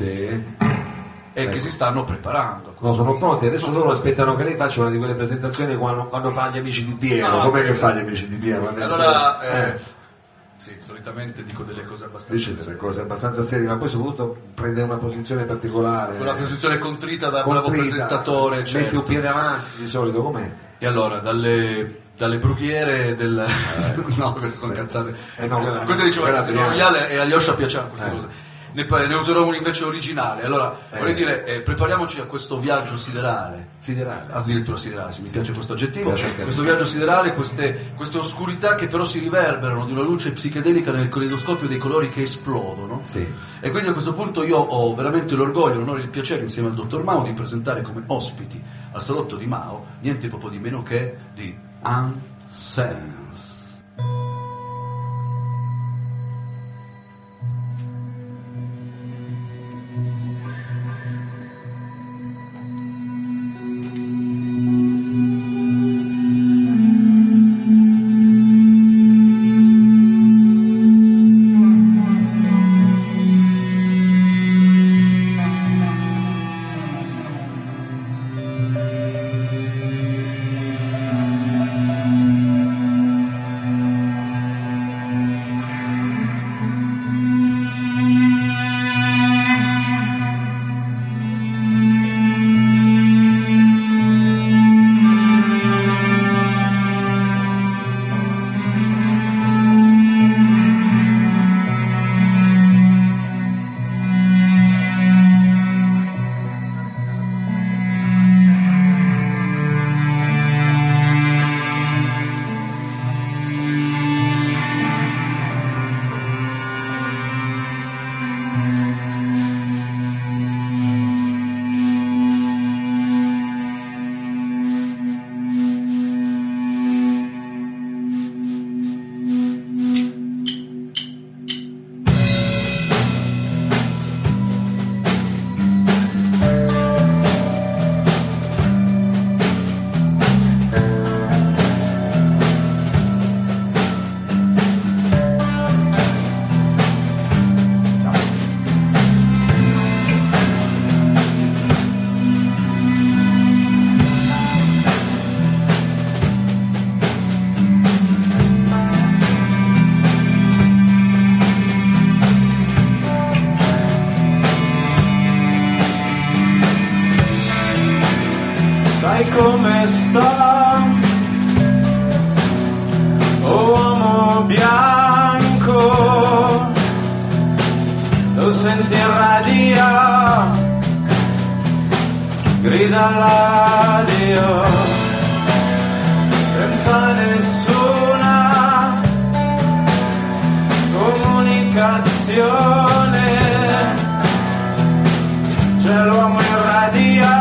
Che si stanno preparando, sono pronti adesso, loro aspettano che lei faccia una di quelle presentazioni quando fa gli amici di Piero. Che fa gli amici di Piero allora Sì, solitamente dico delle cose abbastanza serie, ma poi soprattutto prende una posizione particolare, una posizione contrita da bravo presentatore, metti un piede avanti di solito, com'è? E allora dalle brughiere del queste sono cazzate, queste dicevo Royale e agli Osha piacevano queste cose. Ne userò uno invece originale. Allora vorrei dire prepariamoci a questo viaggio siderale, addirittura siderale, mi piace questo aggettivo, questo viaggio siderale, queste oscurità che però si riverberano di una luce psichedelica nel caleidoscopio dei colori che esplodono. E quindi a questo punto io ho veramente l'orgoglio, l'onore e il piacere, insieme al dottor Mao, di presentare come ospiti al salotto di Mao niente proprio di meno che di Ansens. tempesta, o uomo bianco, lo senti in radio, grida all'adio, senza nessuna comunicazione, c'è l'uomo in radio.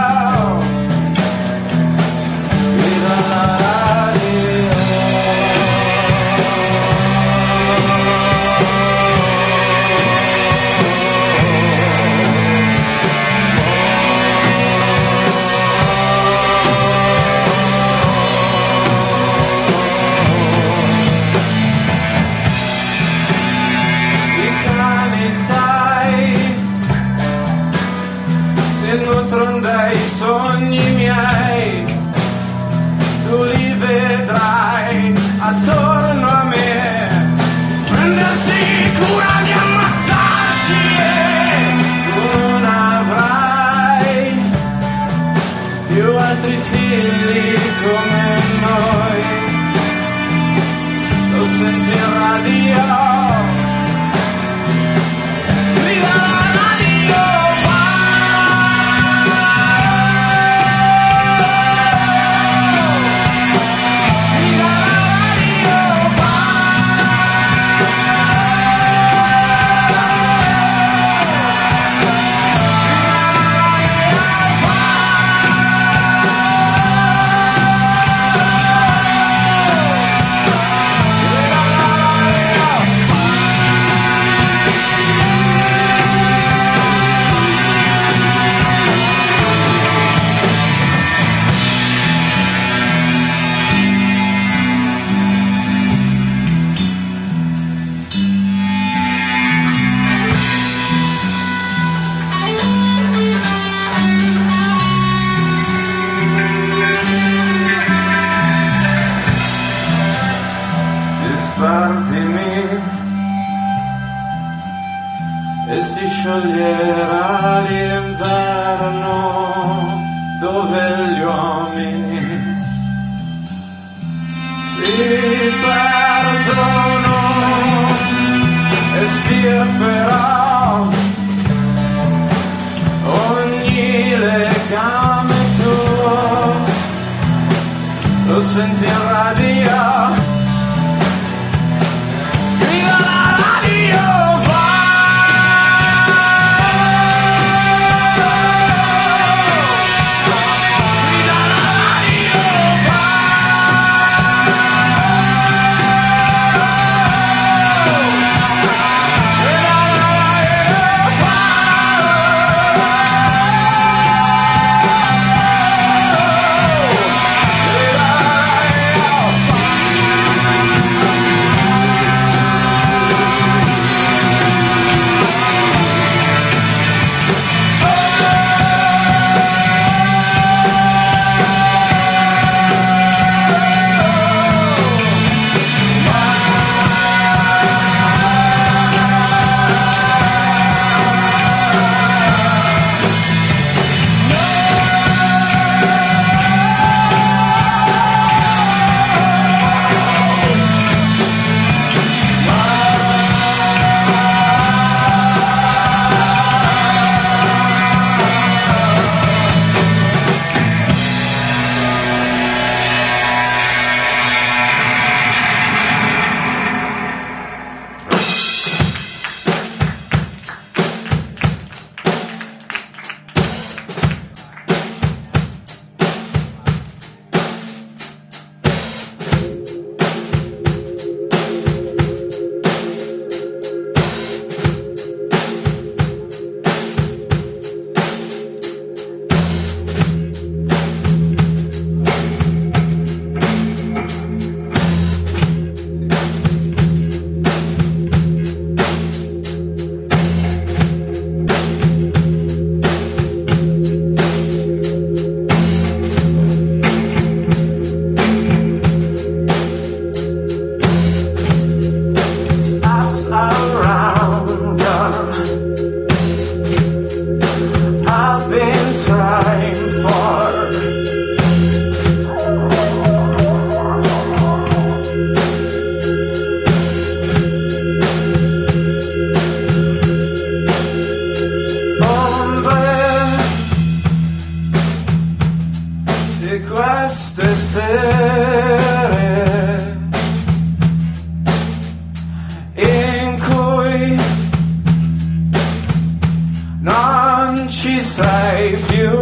beside you.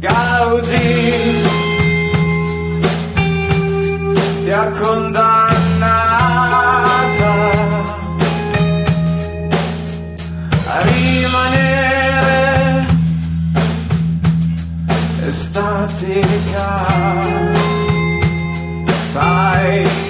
Gaudi, ti ha condannata a rimanere statica. Sai,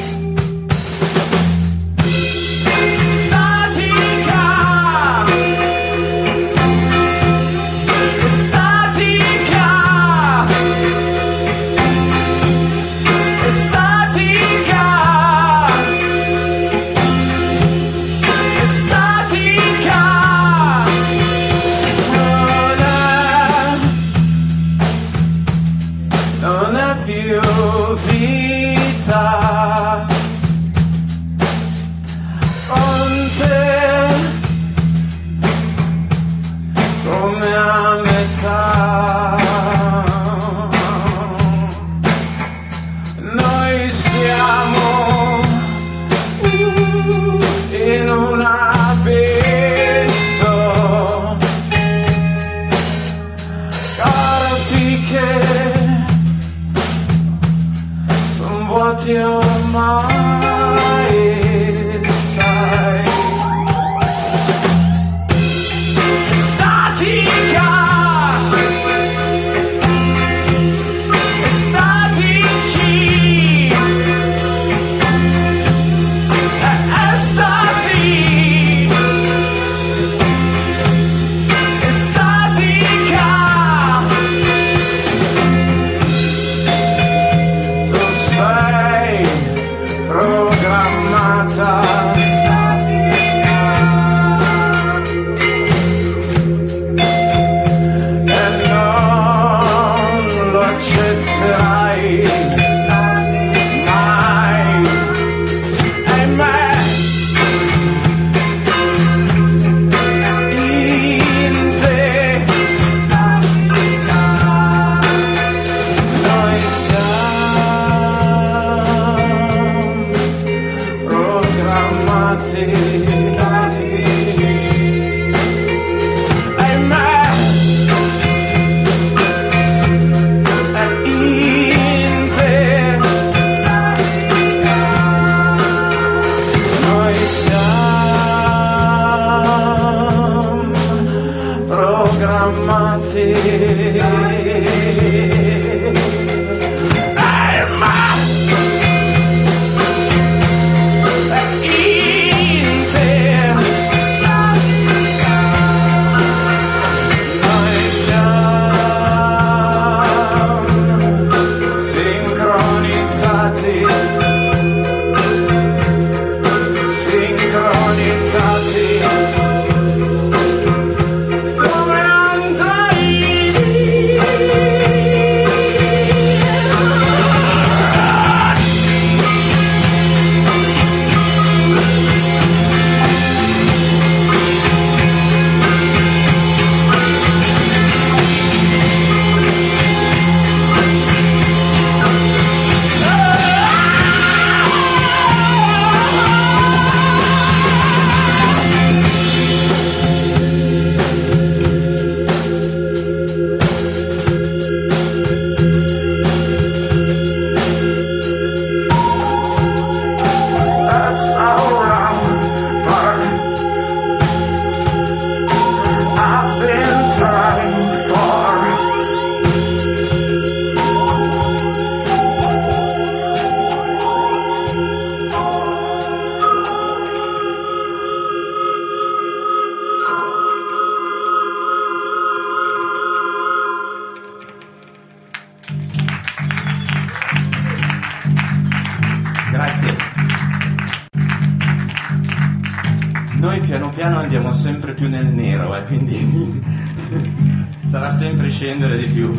scendere di più.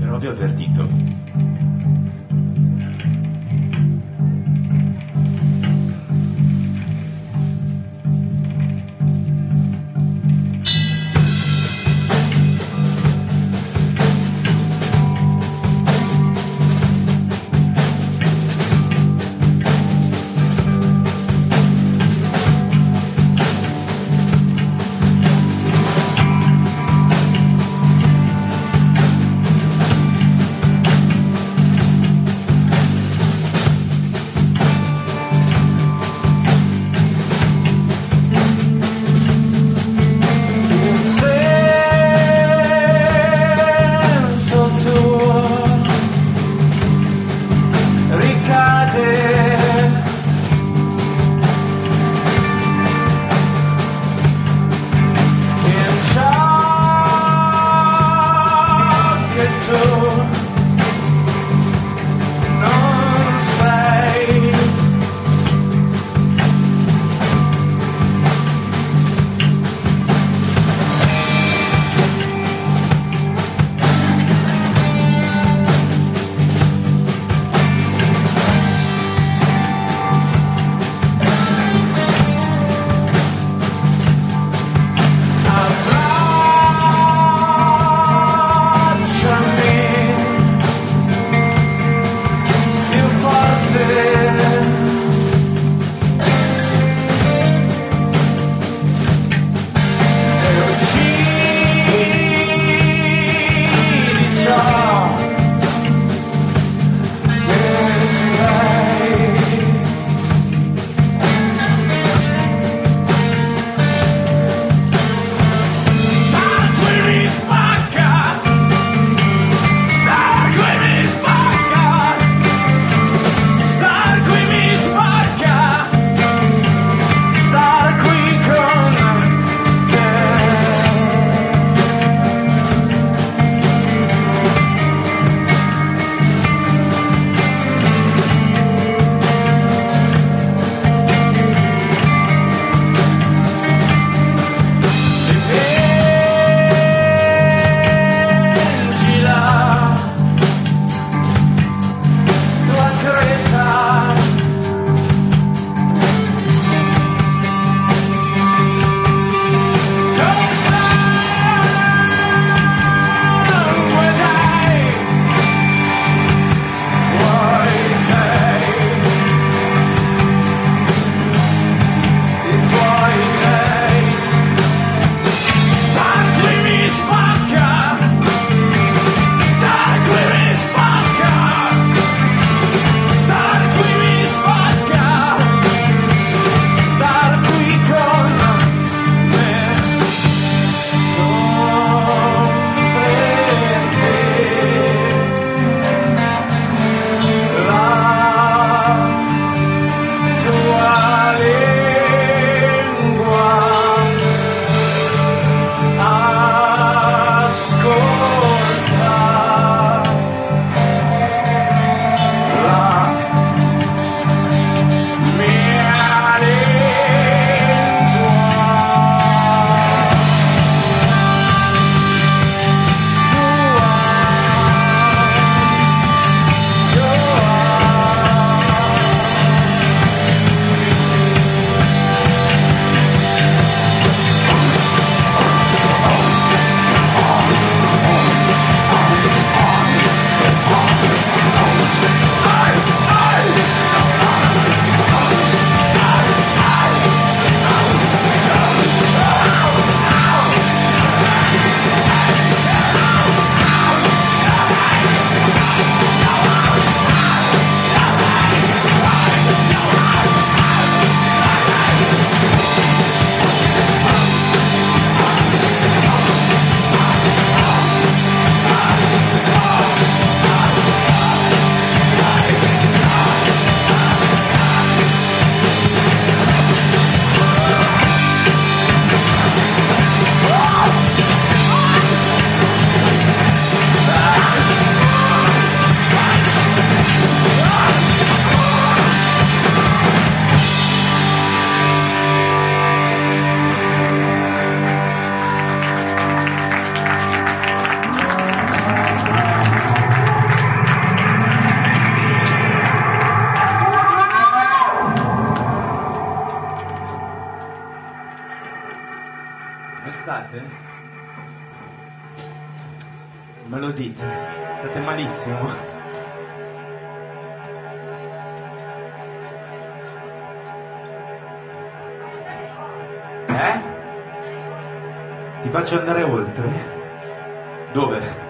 Però vi ho avvertito. Me lo dite, state malissimo. Ti faccio andare oltre? Dove?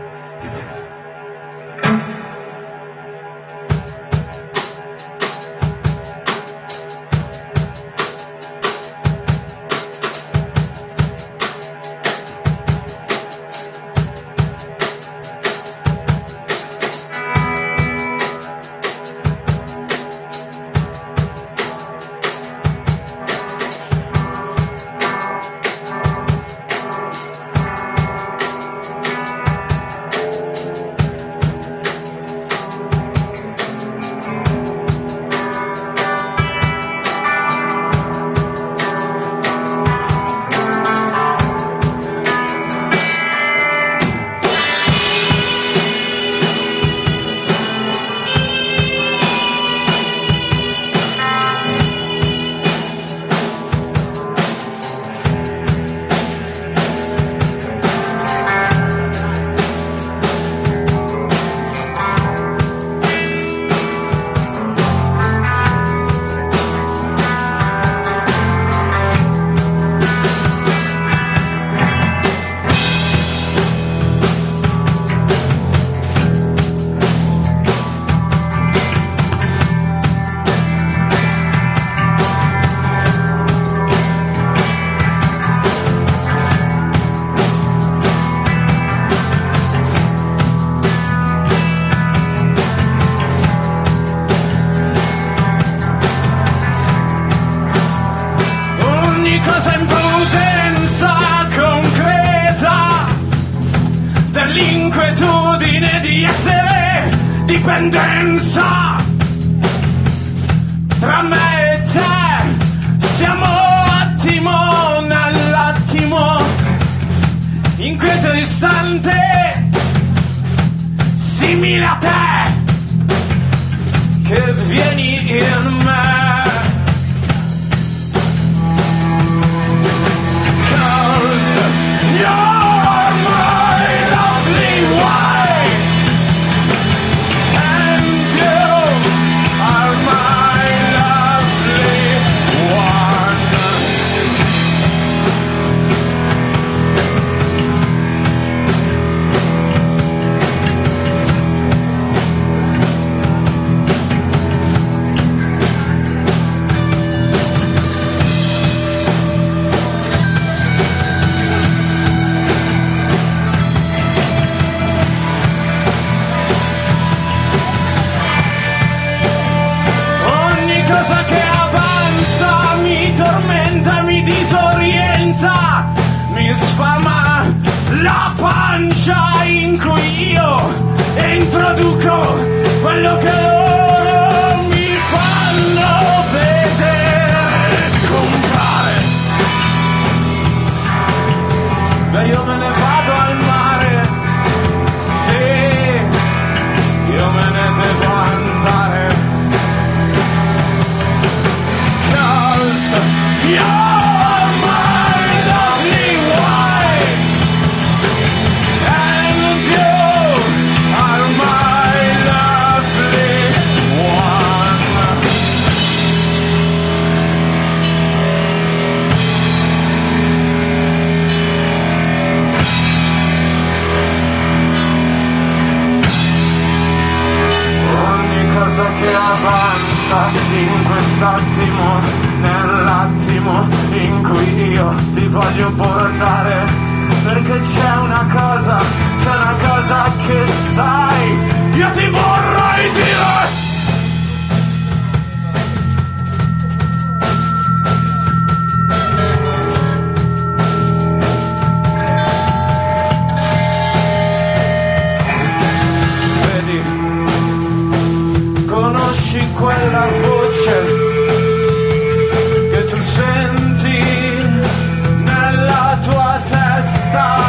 Senti nella tua testa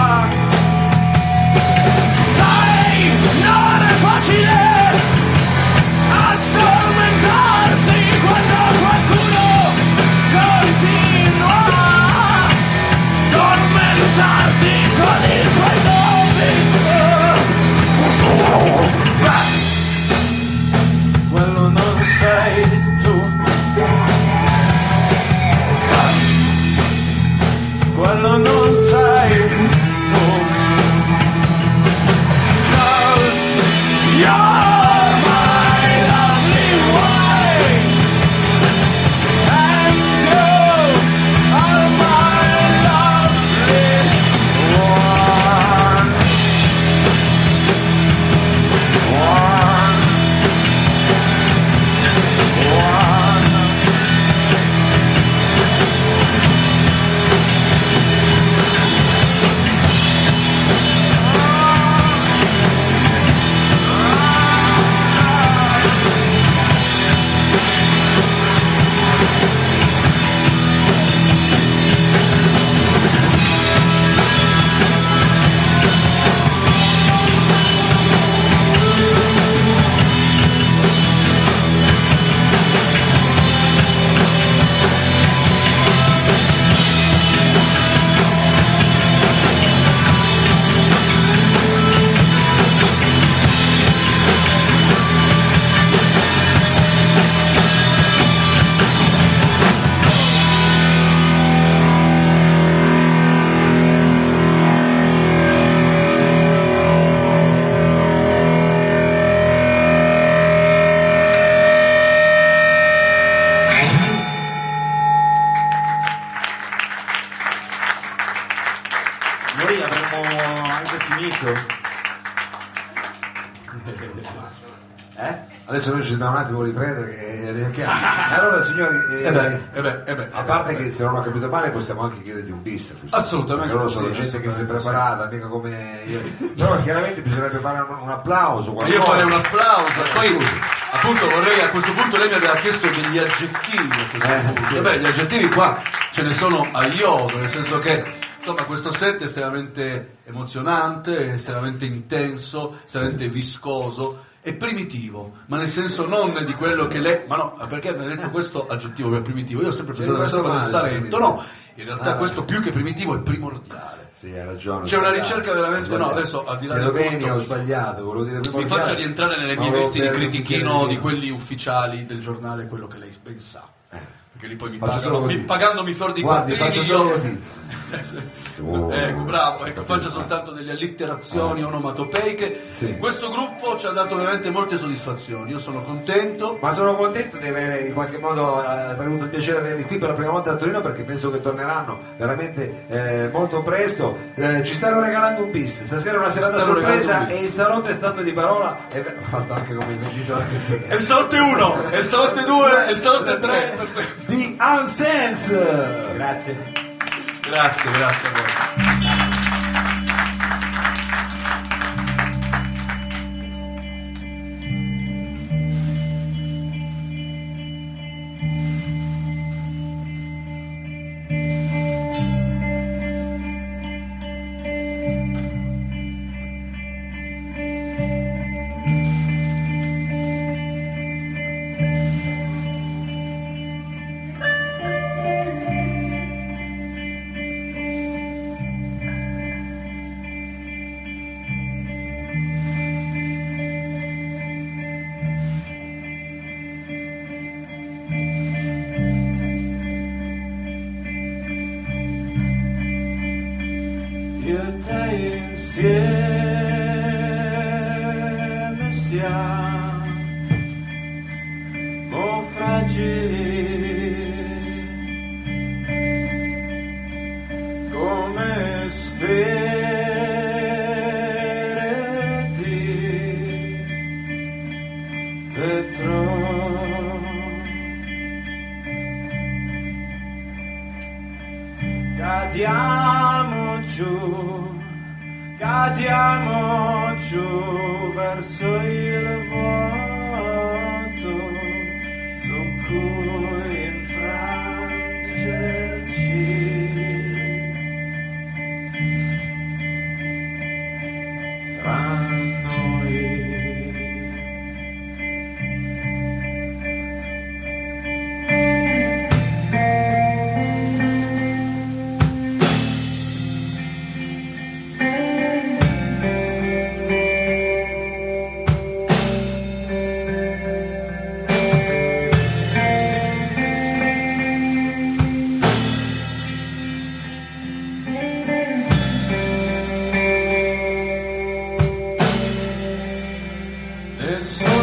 finito. Adesso noi ci dobbiamo un attimo riprendere che... Allora signori, a parte che se non ho capito male possiamo anche chiedergli un bis, assolutamente, loro sono gente che si è preparata, mica come io. Però chiaramente bisognerebbe fare un applauso, qualcosa. Io farei un applauso, poi appunto vorrei, a questo punto lei mi aveva chiesto degli aggettivi, sì. Vabbè, gli aggettivi qua ce ne sono a iodo, nel senso che insomma questo set è estremamente emozionante, estremamente intenso, estremamente viscoso, è primitivo, ma nel senso non di quello che lei... Ma no, perché mi ha detto questo aggettivo che è primitivo? Io ho sempre pensato alla roba del Salento, no? In realtà questo più che primitivo è primordiale. Sì, hai ragione. C'è una ricerca veramente... No, adesso al di là del punto... Ho sbagliato, volevo dire primordiale. Mi faccia rientrare nelle mie vesti di critichino di quelli ufficiali del giornale, quello che lei pensa. Perché lì poi mi pagano, pagandomi fior di quattrini. Guardi, faccio solo così... ecco, bravo, ecco, faccio soltanto delle allitterazioni onomatopeiche. Sì. Questo gruppo ci ha dato veramente molte soddisfazioni, io sono contento. Ma sono contento di avere in qualche modo avuto il piacere di averli qui per la prima volta a Torino, perché penso che torneranno veramente molto presto. Ci stanno regalando un bis, stasera è una serata sorpresa e il salotto è stato di parola, e fatto anche come inventitore. E il salotto è 1, e il salotto è 2, e il salotto è 3 di Ansens. Grazie. Grazie, grazie a Cadiamo giù verso il vuoto su cui infrangerci fra noi. It's